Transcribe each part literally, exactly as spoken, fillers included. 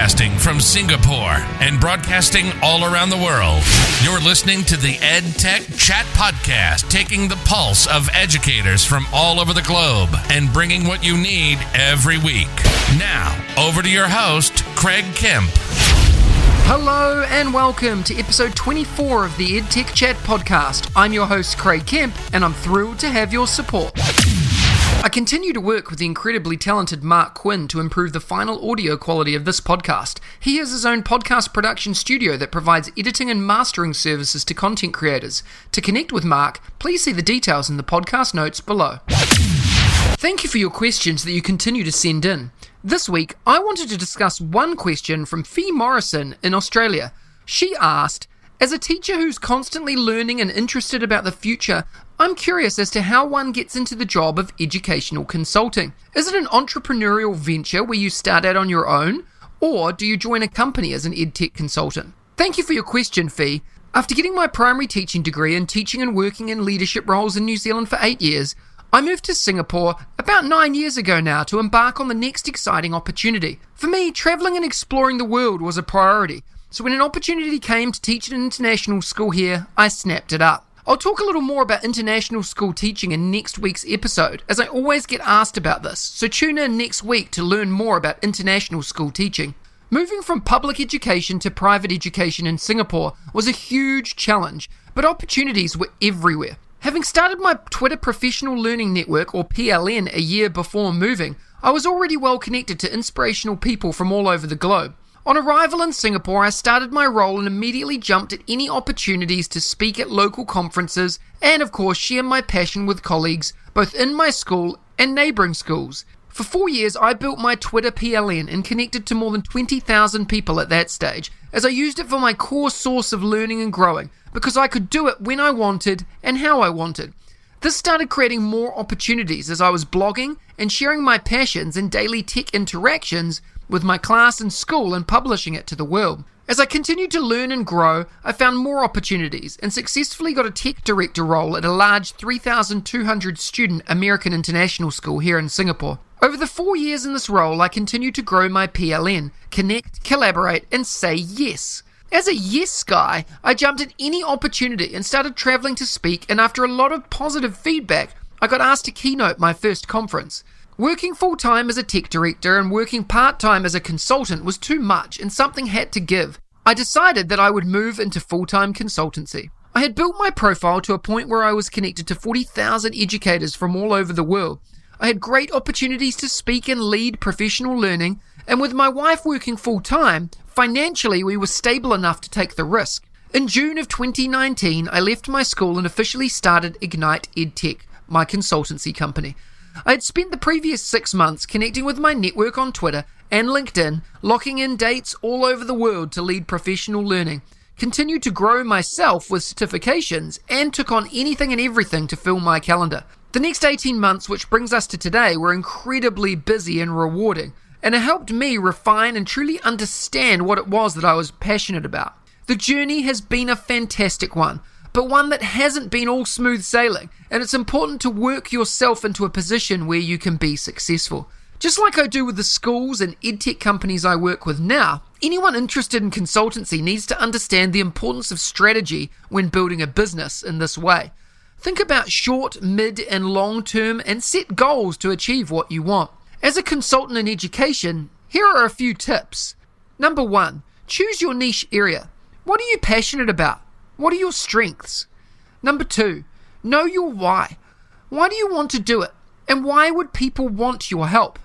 Broadcasting from Singapore and broadcasting all around the world. You're listening to the EdTech Chat Podcast, taking the pulse of educators from all over the globe and bringing what you need every week. Now, over to your host, Craig Kemp. Hello and welcome to episode twenty-four of the EdTech Chat Podcast. I'm your host, Craig Kemp, and I'm thrilled to have your support. I continue to work with the incredibly talented Mark Quinn to improve the final audio quality of this podcast. He has his own podcast production studio that provides editing and mastering services to content creators. To connect with Mark, please see the details in the podcast notes below. Thank you for your questions that you continue to send in. This week, I wanted to discuss one question from Fee Morrison in Australia. She asked, as a teacher who's constantly learning and interested about the future, I'm curious as to how one gets into the job of educational consulting. Is it an entrepreneurial venture where you start out on your own, or do you join a company as an edtech consultant? Thank you for your question, Fee. After getting my primary teaching degree and teaching and working in leadership roles in New Zealand for eight years, I moved to Singapore about nine years ago now to embark on the next exciting opportunity. For me, travelling and exploring the world was a priority. So when an opportunity came to teach at an international school here, I snapped it up. I'll talk a little more about international school teaching in next week's episode, as I always get asked about this, so tune in next week to learn more about international school teaching. Moving from public education to private education in Singapore was a huge challenge, but opportunities were everywhere. Having started my Twitter Professional Learning Network, or P L N, a year before moving, I was already well connected to inspirational people from all over the globe. On arrival in Singapore, I started my role and immediately jumped at any opportunities to speak at local conferences and, of course, share my passion with colleagues, both in my school and neighbouring schools. For four years, I built my Twitter P L N and connected to more than twenty thousand people at that stage, as I used it for my core source of learning and growing, because I could do it when I wanted and how I wanted. This started creating more opportunities as I was blogging and sharing my passions and daily tech interactions with my class and school and publishing it to the world. As I continued to learn and grow, I found more opportunities and successfully got a tech director role at a large three thousand two hundred student American International school here in Singapore. Over the four years in this role, I continued to grow my P L N, connect, collaborate, and say yes. As a yes guy, I jumped at any opportunity and started travelling to speak, and after a lot of positive feedback, I got asked to keynote my first conference. Working full-time as a tech director and working part-time as a consultant was too much and something had to give. I decided that I would move into full-time consultancy. I had built my profile to a point where I was connected to forty thousand educators from all over the world. I had great opportunities to speak and lead professional learning, and with my wife working full-time, financially we were stable enough to take the risk. In June of twenty nineteen, I left my school and officially started Ignite EdTech, my consultancy company. I had spent the previous six months connecting with my network on Twitter and LinkedIn, locking in dates all over the world to lead professional learning, continued to grow myself with certifications, and took on anything and everything to fill my calendar. The next eighteen months, which brings us to today, were incredibly busy and rewarding, and it helped me refine and truly understand what it was that I was passionate about. The journey has been a fantastic one, but one that hasn't been all smooth sailing, and it's important to work yourself into a position where you can be successful. Just like I do with the schools and edtech companies I work with now, anyone interested in consultancy needs to understand the importance of strategy when building a business in this way. Think about short, mid, and long term, and set goals to achieve what you want. As a consultant in education, here are a few tips. Number one, choose your niche area. What are you passionate about? What are your strengths? Number two, know your why. Why do you want to do it? And why would people want your help?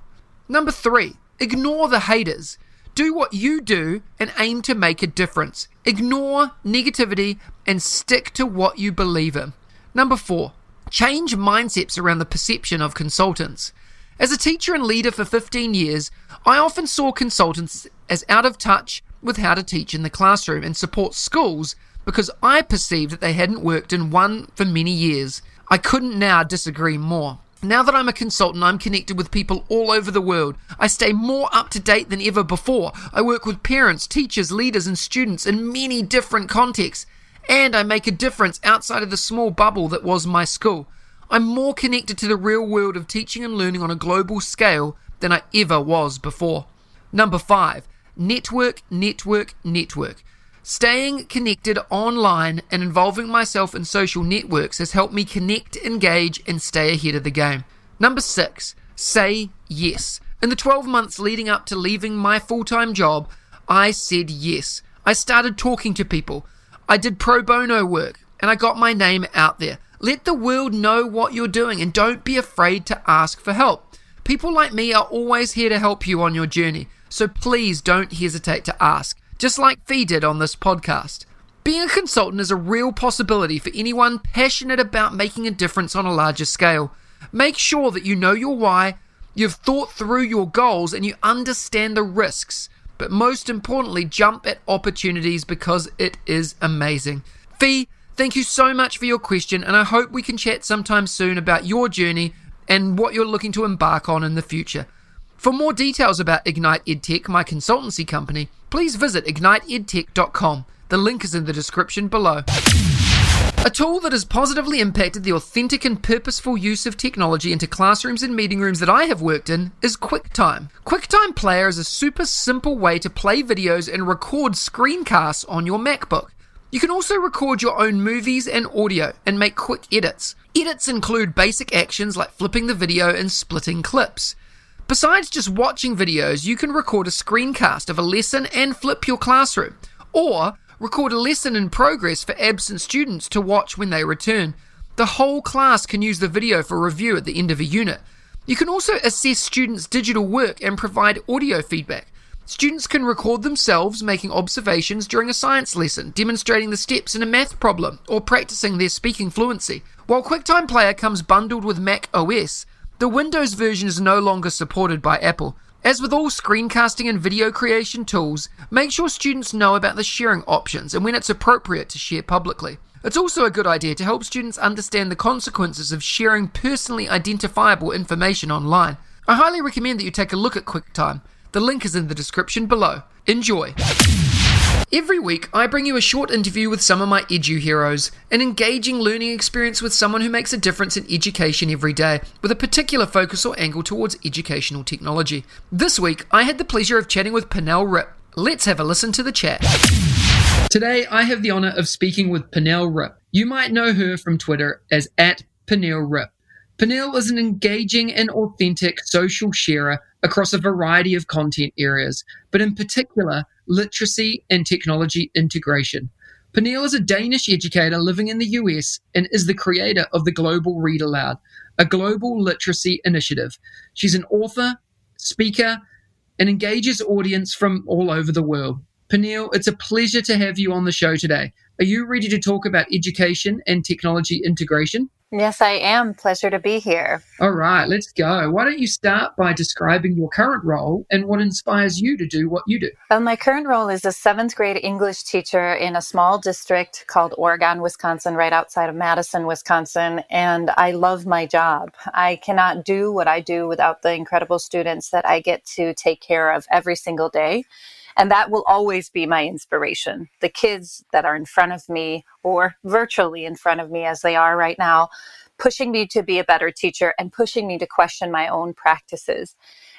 Number three, ignore the haters. Do what you do and aim to make a difference. Ignore negativity and stick to what you believe in. Number four, change mindsets around the perception of consultants. As a teacher and leader for fifteen years, I often saw consultants as out of touch with how to teach in the classroom and support schools because I perceived that they hadn't worked in one for many years. I couldn't now disagree more. Now that I'm a consultant, I'm connected with people all over the world. I stay more up to date than ever before. I work with parents, teachers, leaders, and students in many different contexts, and I make a difference outside of the small bubble that was my school. I'm more connected to the real world of teaching and learning on a global scale than I ever was before. Number five, Network, network, network. Staying connected online and involving myself in social networks has helped me connect, engage, and stay ahead of the game. Number six, say yes. In the twelve months leading up to leaving my full-time job, I said yes. I started talking to people. I did pro bono work, and I got my name out there. Let the world know what you're doing, and don't be afraid to ask for help. People like me are always here to help you on your journey, so please don't hesitate to ask. Just like Fee did on this podcast. Being a consultant is a real possibility for anyone passionate about making a difference on a larger scale. Make sure that you know your why, you've thought through your goals, and you understand the risks. But most importantly, jump at opportunities because it is amazing. Fee, thank you so much for your question, and I hope we can chat sometime soon about your journey and what you're looking to embark on in the future. For more details about Ignite EdTech, my consultancy company, please visit ignite ed tech dot com. The link is in the description below. A tool that has positively impacted the authentic and purposeful use of technology into classrooms and meeting rooms that I have worked in is QuickTime. QuickTime Player is a super simple way to play videos and record screencasts on your MacBook. You can also record your own movies and audio and make quick edits. Edits include basic actions like flipping the video and splitting clips. Besides just watching videos, you can record a screencast of a lesson and flip your classroom, or record a lesson in progress for absent students to watch when they return. The whole class can use the video for review at the end of a unit. You can also assess students' digital work and provide audio feedback. Students can record themselves making observations during a science lesson, demonstrating the steps in a math problem, or practicing their speaking fluency. While QuickTime Player comes bundled with Mac O S, the Windows version is no longer supported by Apple. As with all screencasting and video creation tools, make sure students know about the sharing options and when it's appropriate to share publicly. It's also a good idea to help students understand the consequences of sharing personally identifiable information online. I highly recommend that you take a look at QuickTime. The link is in the description below. Enjoy! Every week, I bring you a short interview with some of my edu heroes, an engaging learning experience with someone who makes a difference in education every day, with a particular focus or angle towards educational technology. This week, I had the pleasure of chatting with Pernille Ripp. Let's have a listen to the chat. Today, I have the honor of speaking with Pernille Ripp. You might know her from Twitter as at Pernille Ripp. Pernille is an engaging and authentic social sharer across a variety of content areas, but in particular, literacy and technology integration. Pernille is a Danish educator living in the U S and is the creator of the Global Read Aloud, a global literacy initiative. She's an author, speaker, and engages audience from all over the world. Pernille, it's a pleasure to have you on the show today. Are you ready to talk about education and technology integration? Yes, I am. Pleasure to be here. All right, let's go. Why don't you start by describing your current role and what inspires you to do what you do? Well, my current role is a seventh grade English teacher in a small district called Oregon, Wisconsin, right outside of Madison, Wisconsin. And I love my job. I cannot do what I do without the incredible students that I get to take care of every single day. And that will always be my inspiration. The kids that are in front of me, or virtually in front of me as they are right now, pushing me to be a better teacher and pushing me to question my own practices.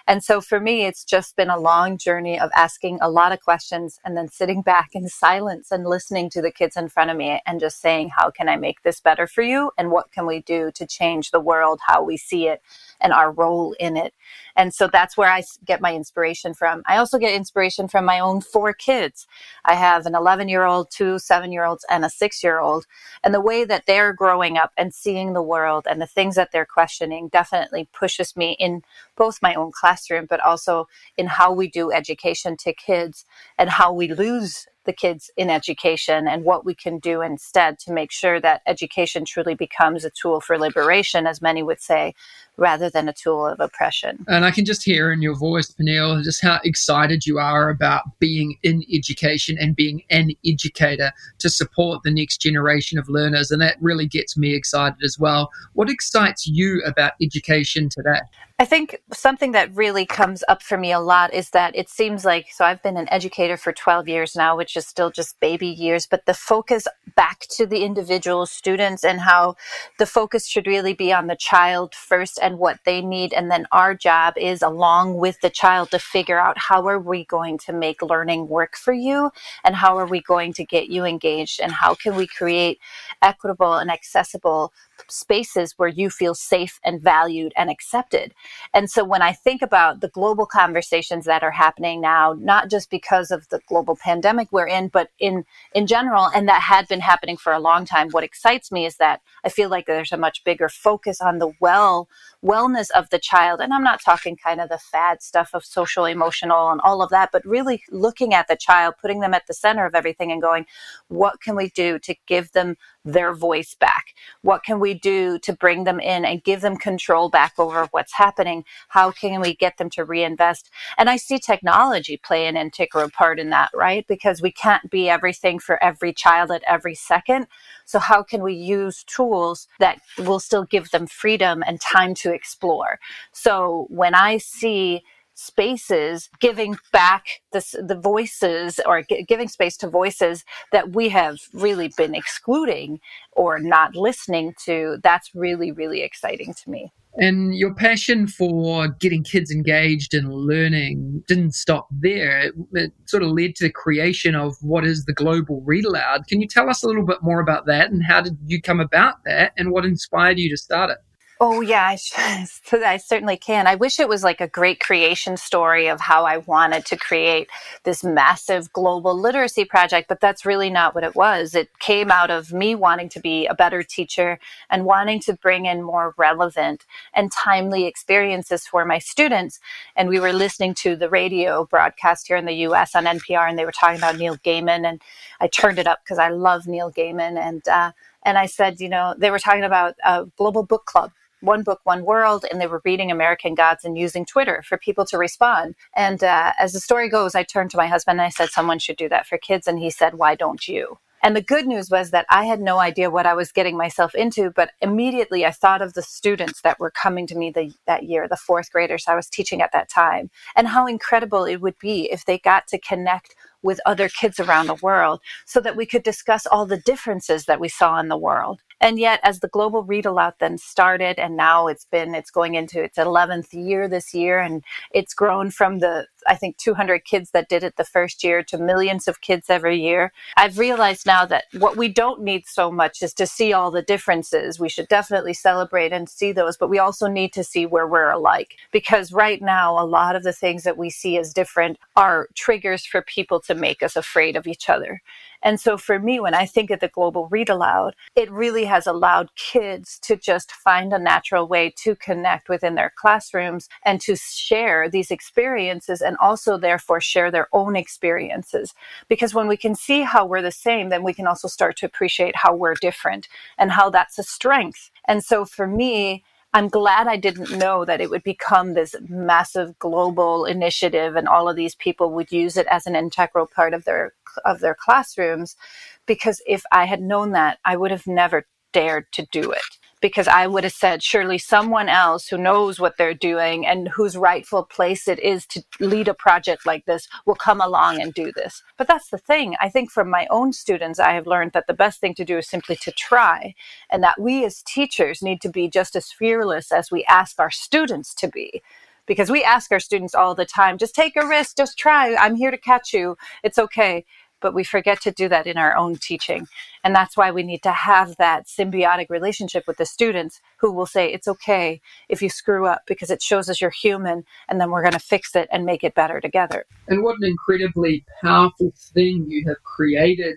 And so for me, it's just been a long journey of asking a lot of questions and then sitting back in silence and listening to the kids in front of me and just saying, how can I make this better for you? And what can we do to change the world, how we see it, and our role in it? And so that's where I get my inspiration from. I also get inspiration from my own four kids. I have an eleven-year-old, two seven-year-olds, and a six-year-old. And the way that they're growing up and seeing the world and the things that they're questioning definitely pushes me in both my own classroom, but also in how we do education to kids and how we lose the kids in education and what we can do instead to make sure that education truly becomes a tool for liberation, as many would say, rather than a tool of oppression. And I can just hear in your voice, Pernille, just how excited you are about being in education and being an educator to support the next generation of learners. And that really gets me excited as well. What excites you about education today? I think something that really comes up for me a lot is that it seems like, so I've been an educator for twelve years now, which is still just baby years, but the focus back to the individual students and how the focus should really be on the child first and what they need. And then our job is, along with the child, to figure out how are we going to make learning work for you and how are we going to get you engaged and how can we create equitable and accessible spaces where you feel safe and valued and accepted. And so when I think about the global conversations that are happening now, not just because of the global pandemic we're in, but in, in general, and that had been happening for a long time, what excites me is that I feel like there's a much bigger focus on the well wellness of the child. And I'm not talking kind of the fad stuff of social, emotional, and all of that, but really looking at the child, putting them at the center of everything and going, what can we do to give them their voice back? What can we do to bring them in and give them control back over what's happening? How can we get them to reinvest? And I see technology play an integral part in that, right? Because we can't be everything for every child at every second. So how can we use tools that will still give them freedom and time to explore? So when I see spaces giving back this, the voices or g- giving space to voices that we have really been excluding or not listening to, that's really, really exciting to me. And your passion for getting kids engaged in learning didn't stop there. It, it sort of led to the creation of what is the Global Read Aloud. Can you tell us a little bit more about that and how did you come about that and what inspired you to start it? Oh, yeah, I, should, I certainly can. I wish it was like a great creation story of how I wanted to create this massive global literacy project, but that's really not what it was. It came out of me wanting to be a better teacher and wanting to bring in more relevant and timely experiences for my students. And we were listening to the radio broadcast here in the U S on N P R, and they were talking about Neil Gaiman, and I turned it up because I love Neil Gaiman. And uh, and I said, you know, they were talking about a global book club. One book, one world, and they were reading American Gods and using Twitter for people to respond. And uh, as the story goes, I turned to my husband and I said, someone should do that for kids. And he said, why don't you? And the good news was that I had no idea what I was getting myself into, but immediately I thought of the students that were coming to me the, that year, the fourth graders I was teaching at that time, and how incredible it would be if they got to connect with other kids around the world so that we could discuss all the differences that we saw in the world. And yet, as the Global Read Aloud then started, and now it's been, it's going into its eleventh year this year, and it's grown from the, I think, two hundred kids that did it the first year to millions of kids every year. I've realized now that what we don't need so much is to see all the differences. We should definitely celebrate and see those, but we also need to see where we're alike. Because right now, a lot of the things that we see as different are triggers for people to make us afraid of each other. And so for me, when I think of the Global Read Aloud, it really has allowed kids to just find a natural way to connect within their classrooms and to share these experiences and also therefore share their own experiences. Because when we can see how we're the same, then we can also start to appreciate how we're different and how that's a strength. And so for me, I'm glad I didn't know that it would become this massive global initiative and all of these people would use it as an integral part of their of their classrooms, because if I had known that, I would have never dared to do it, because I would have said, surely someone else who knows what they're doing and whose rightful place it is to lead a project like this will come along and do this. But that's the thing. I think from my own students, I have learned that the best thing to do is simply to try, and that we as teachers need to be just as fearless as we ask our students to be. Because we ask our students all the time, just take a risk, just try. I'm here to catch you. It's okay. But we forget to do that in our own teaching. And that's why we need to have that symbiotic relationship with the students who will say, it's okay if you screw up, because it shows us you're human, and then we're going to fix it and make it better together. And what an incredibly powerful thing you have created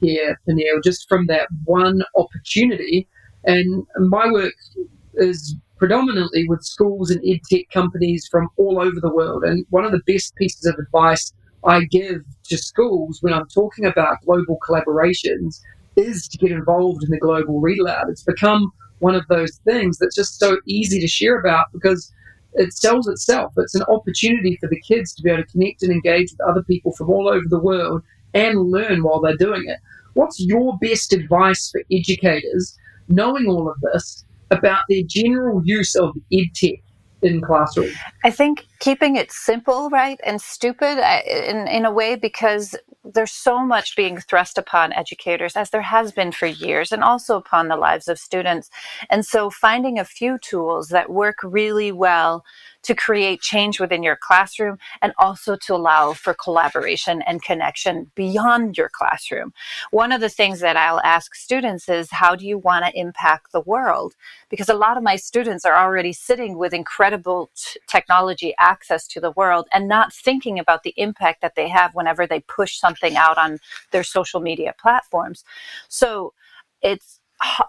here, Pernille, just from that one opportunity. And my work is predominantly with schools and ed tech companies from all over the world. And one of the best pieces of advice I give to schools when I'm talking about global collaborations is to get involved in the Global Read Aloud. It's become one of those things that's just so easy to share about because it sells itself. It's an opportunity for the kids to be able to connect and engage with other people from all over the world and learn while they're doing it. What's your best advice for educators, knowing all of this, about their general use of ed tech in classrooms? I think keeping it simple, right, and stupid in, in a way, because there's so much being thrust upon educators, as there has been for years, and also upon the lives of students. And so finding a few tools that work really well to create change within your classroom and also to allow for collaboration and connection beyond your classroom. One of the things that I'll ask students is, how do you want to impact the world? Because a lot of my students are already sitting with incredible t- technology access to the world and not thinking about the impact that they have whenever they push something out on their social media platforms. So it's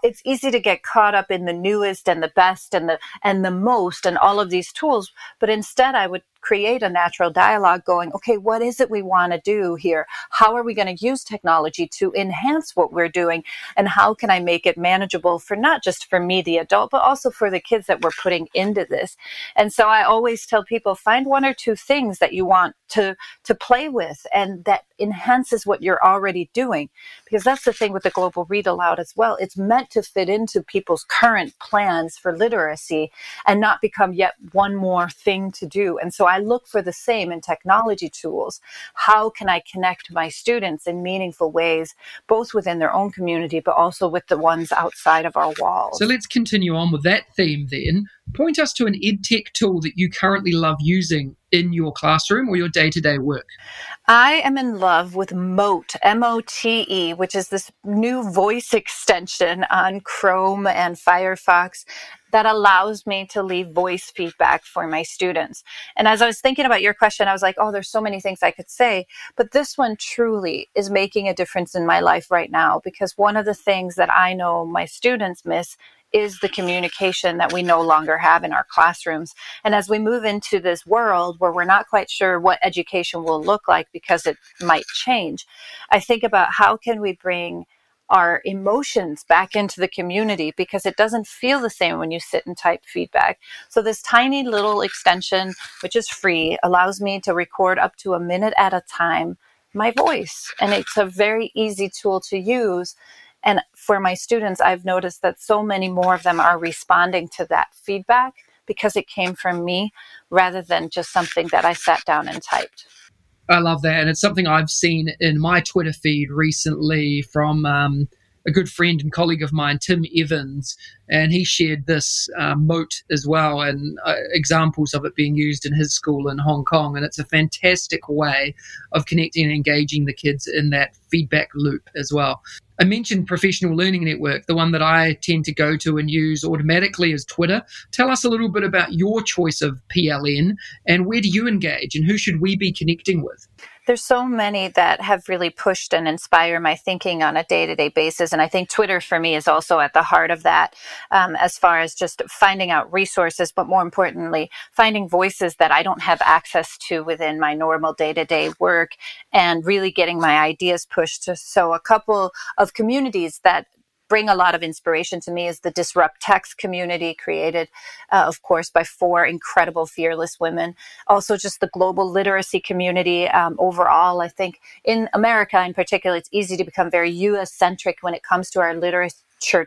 It's easy to get caught up in the newest and the best and the and the most and all of these tools. But instead, I would create a natural dialogue going, okay, what is it we want to do here? How are we going to use technology to enhance what we're doing? And how can I make it manageable for not just for me, the adult, but also for the kids that we're putting into this? And so I always tell people, find one or two things that you want to, to play with and that enhances what you're already doing. Because that's the thing with the Global Read Aloud as well. It's meant to fit into people's current plans for literacy and not become yet one more thing to do. And so I I look for the same in technology tools. How can I connect my students in meaningful ways, both within their own community, but also with the ones outside of our walls? So let's continue on with that theme then. Point us to an edtech tool that you currently love using in your classroom or your day-to-day work. I am in love with Mote, M O T E, which is this new voice extension on Chrome and Firefox that allows me to leave voice feedback for my students. And as I was thinking about your question, I was like, oh, there's so many things I could say. But this one truly is making a difference in my life right now, because one of the things that I know my students miss is the communication that we no longer have in our classrooms. And as we move into this world where we're not quite sure what education will look like because it might change, I think about how can we bring our emotions back into the community, because it doesn't feel the same when you sit and type feedback. So this tiny little extension, which is free, allows me to record up to a minute at a time my voice. And it's a very easy tool to use. And for my students, I've noticed that so many more of them are responding to that feedback because it came from me rather than just something that I sat down and typed. I love that. And it's something I've seen in my Twitter feed recently from um, a good friend and colleague of mine, Tim Evans, and he shared this uh, Mote as well, and uh, examples of it being used in his school in Hong Kong. And it's a fantastic way of connecting and engaging the kids in that feedback loop as well. I mentioned Professional Learning Network. The one that I tend to go to and use automatically is Twitter. Tell us a little bit about your choice of P L N and where do you engage and who should we be connecting with? There's so many that have really pushed and inspired my thinking on a day-to-day basis. And I think Twitter for me is also at the heart of that, um, as far as just finding out resources, but more importantly, finding voices that I don't have access to within my normal day-to-day work and really getting my ideas pushed. So a couple of communities that bring a lot of inspiration to me is the Disrupt Text community, created, uh, of course, by four incredible, fearless women. Also, just the global literacy community um, overall. I think in America in particular, it's easy to become very U S-centric when it comes to our literacy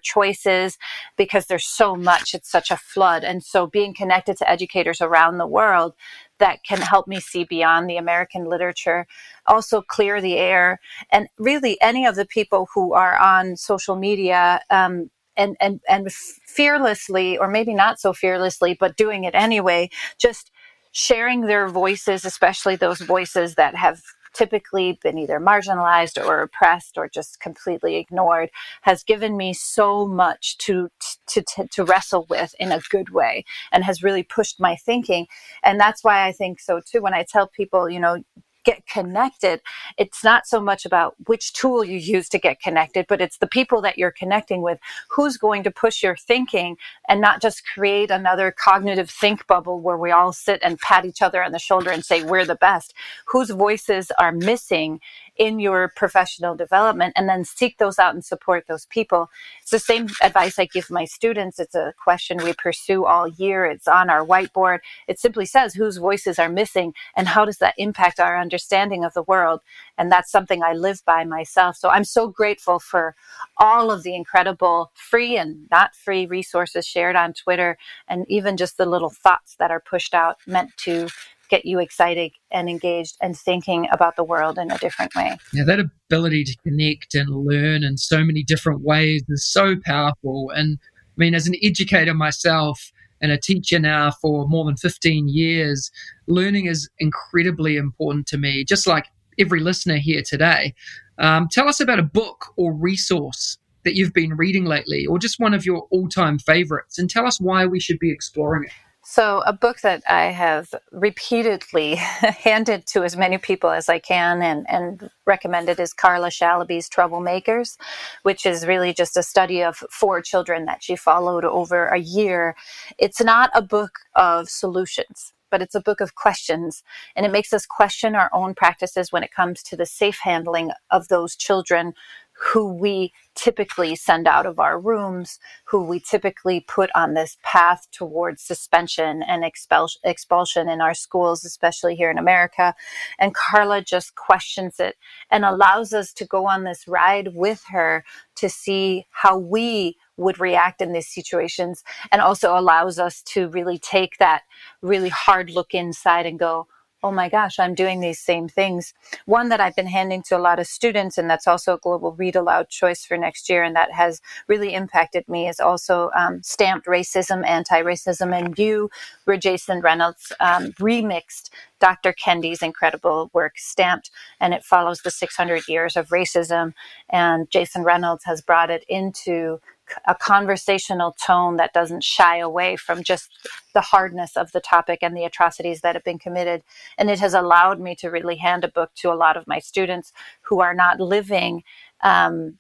choices, because there's so much, it's such a flood. And so being connected to educators around the world that can help me see beyond the American literature, also Clear the Air, and really any of the people who are on social media um, and, and, and fearlessly, or maybe not so fearlessly, but doing it anyway, just sharing their voices, especially those voices that have typically been either marginalized or oppressed or just completely ignored, has given me so much to to to wrestle with in a good way and has really pushed my thinking. And that's why I think so too, when I tell people, you know, get connected, it's not so much about which tool you use to get connected, but it's the people that you're connecting with, who's going to push your thinking and not just create another cognitive think bubble where we all sit and pat each other on the shoulder and say, we're the best. Whose voices are missing in your professional development, and then seek those out and support those people. It's the same advice I give my students. It's a question we pursue all year. It's on our whiteboard. It simply says whose voices are missing and how does that impact our understanding of the world. And that's something I live by myself. So I'm so grateful for all of the incredible free and not free resources shared on Twitter, and even just the little thoughts that are pushed out meant to get you excited and engaged and thinking about the world in a different way. Yeah, that ability to connect and learn in so many different ways is so powerful. And I mean, as an educator myself and a teacher now for more than fifteen years, learning is incredibly important to me, just like every listener here today. Um, tell us about a book or resource that you've been reading lately, or just one of your all-time favorites, and tell us why we should be exploring it. So a book that I have repeatedly handed to as many people as I can and, and recommended is Carla Shalaby's Troublemakers, which is really just a study of four children that she followed over a year. It's not a book of solutions, but it's a book of questions, and it makes us question our own practices when it comes to the safe handling of those children who we typically send out of our rooms, who we typically put on this path towards suspension and expel- expulsion in our schools, especially here in America. And Carla just questions it and allows us to go on this ride with her to see how we would react in these situations, and also allows us to really take that really hard look inside and go, oh my gosh, I'm doing these same things. One that I've been handing to a lot of students, and that's also a Global Read Aloud choice for next year, and that has really impacted me, is also um, Stamped Racism, Anti-Racism, and You, where Jason Reynolds um, remixed Doctor Kendi's incredible work, Stamped, and it follows the six hundred years of racism, and Jason Reynolds has brought it into a conversational tone that doesn't shy away from just the hardness of the topic and the atrocities that have been committed. And it has allowed me to really hand a book to a lot of my students who are not living um,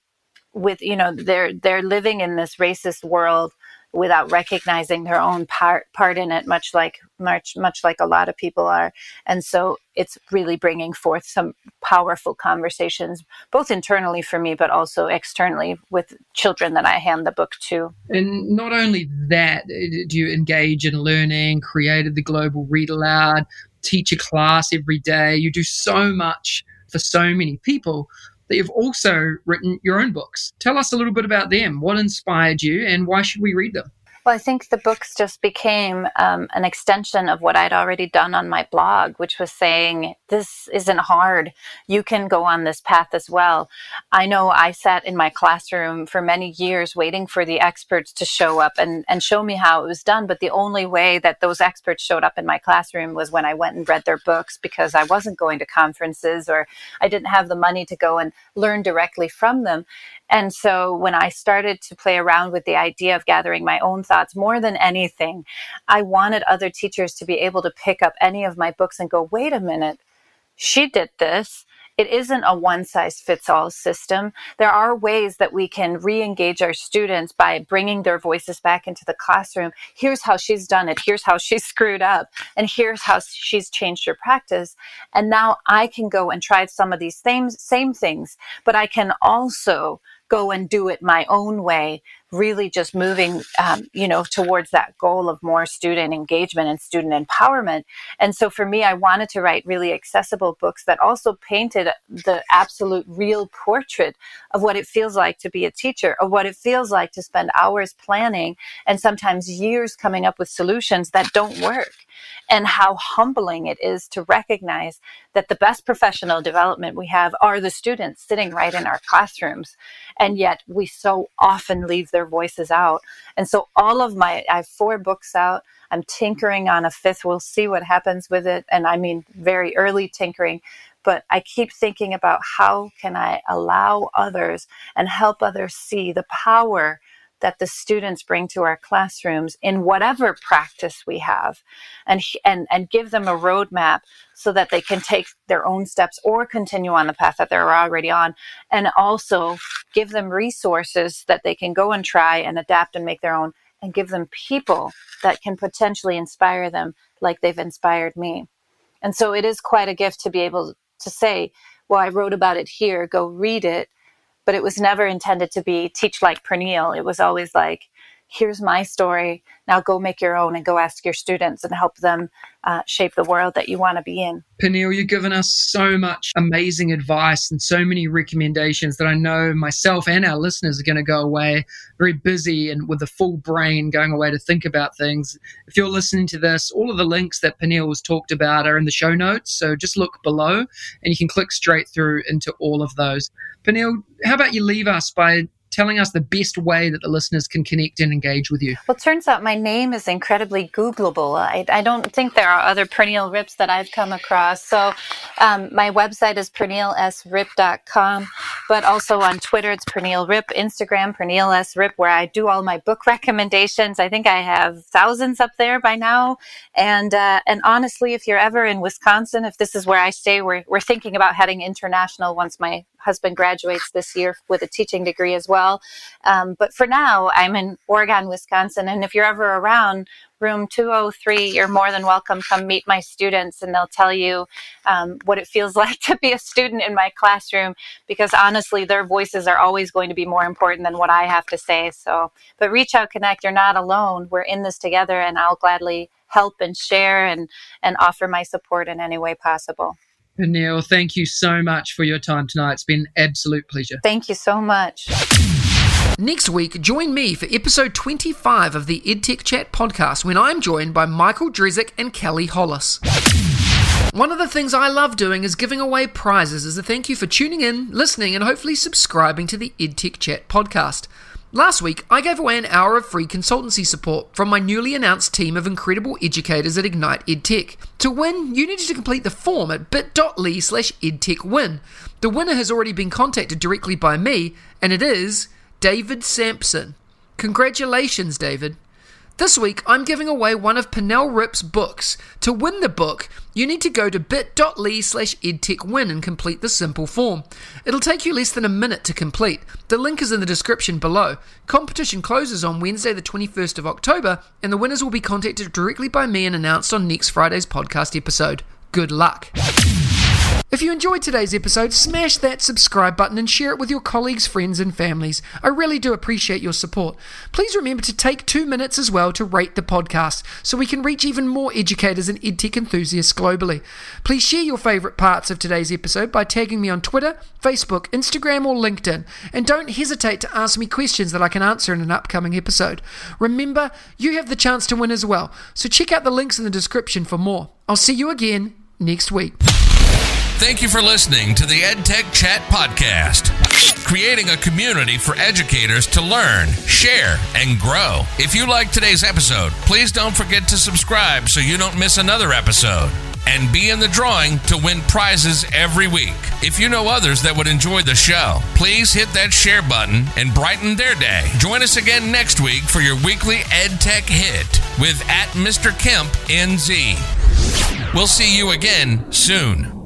with, you know, they're they're living in this racist world without recognizing their own part part in it, much like much much like a lot of people are. And so it's really bringing forth some powerful conversations, both internally for me, but also externally with children that I hand the book to. And not only that, do you engage in learning, created the Global Read Aloud, teach a class every day. You do so much for so many people, that you've also written your own books. Tell us a little bit about them. What inspired you and why should we read them? Well, I think the books just became um, an extension of what I'd already done on my blog, which was saying, this isn't hard. You can go on this path as well. I know I sat in my classroom for many years waiting for the experts to show up and, and show me how it was done. But the only way that those experts showed up in my classroom was when I went and read their books, because I wasn't going to conferences or I didn't have the money to go and learn directly from them. And so when I started to play around with the idea of gathering my own thoughts, more than anything, I wanted other teachers to be able to pick up any of my books and go, wait a minute, she did this. It isn't a one-size-fits-all system. There are ways that we can re-engage our students by bringing their voices back into the classroom. Here's how she's done it. Here's how she's screwed up. And here's how she's changed her practice. And now I can go and try some of these same, same things, but I can also go and do it my own way, really just moving, um, you know, towards that goal of more student engagement and student empowerment. And so for me, I wanted to write really accessible books that also painted the absolute real portrait of what it feels like to be a teacher, of what it feels like to spend hours planning and sometimes years coming up with solutions that don't work, and how humbling it is to recognize that the best professional development we have are the students sitting right in our classrooms. And yet we so often leave their voices out. And so all of my, I have four books out. I'm tinkering on a fifth. We'll see what happens with it. And I mean, very early tinkering. But I keep thinking about how can I allow others and help others see the power that the students bring to our classrooms in whatever practice we have, and and and give them a roadmap so that they can take their own steps or continue on the path that they're already on, and also give them resources that they can go and try and adapt and make their own, and give them people that can potentially inspire them like they've inspired me. And so it is quite a gift to be able to say, well, I wrote about it here, go read it. But it was never intended to be teach like Pernille. It was always like, here's my story. Now go make your own and go ask your students and help them uh, shape the world that you want to be in. Pernille, you've given us so much amazing advice and so many recommendations that I know myself and our listeners are going to go away very busy and with a full brain going away to think about things. If you're listening to this, all of the links that Pernille has talked about are in the show notes. So just look below and you can click straight through into all of those. Pernille, how about you leave us by telling us the best way that the listeners can connect and engage with you? Well, it turns out my name is incredibly Googleable. I, I don't think there are other Pernille Rips that I've come across. So um, my website is Pernille S Rip dot com, but also on Twitter, it's Pernille Ripp, Instagram, PernilleSRip, where I do all my book recommendations. I think I have thousands up there by now. And uh, and honestly, if you're ever in Wisconsin, if this is where I stay, we're, we're thinking about heading international once my husband graduates this year with a teaching degree as well. Um, but for now, I'm in Oregon, Wisconsin. And if you're ever around room two oh three, you're more than welcome. Come meet my students and they'll tell you um, what it feels like to be a student in my classroom, because honestly, their voices are always going to be more important than what I have to say. So, but reach out, connect. You're not alone. We're in this together, and I'll gladly help and share and, and offer my support in any way possible. Pernille, thank you so much for your time tonight. It's been an absolute pleasure. Thank you so much. Next week, join me for episode twenty-five of the EdTech Chat podcast when I'm joined by Michael Drezek and Kelly Hollis. One of the things I love doing is giving away prizes as a thank you for tuning in, listening, and hopefully subscribing to the EdTech Chat podcast. Last week, I gave away an hour of free consultancy support from my newly announced team of incredible educators at Ignite EdTech. To win, you needed to complete the form at bit dot l y slash edtech win. The winner has already been contacted directly by me, and it is David Sampson. Congratulations, David. This week, I'm giving away one of Pernille Ripp's books. To win the book, you need to go to bit dot l y slash edtech win and complete the simple form. It'll take you less than a minute to complete. The link is in the description below. Competition closes on Wednesday, the twenty-first of October, and the winners will be contacted directly by me and announced on next Friday's podcast episode. Good luck. If you enjoyed today's episode, smash that subscribe button and share it with your colleagues, friends, and families. I really do appreciate your support. Please remember to take two minutes as well to rate the podcast so we can reach even more educators and edtech enthusiasts globally. Please share your favourite parts of today's episode by tagging me on Twitter, Facebook, Instagram, or LinkedIn. And don't hesitate to ask me questions that I can answer in an upcoming episode. Remember, you have the chance to win as well, so check out the links in the description for more. I'll see you again next week. Thank you for listening to the EdTech Chat Podcast, creating a community for educators to learn, share, and grow. If you like today's episode, please don't forget to subscribe so you don't miss another episode. And be in the drawing to win prizes every week. If you know others that would enjoy the show, please hit that share button and brighten their day. Join us again next week for your weekly EdTech hit with at Mister Kemp N Z. We'll see you again soon.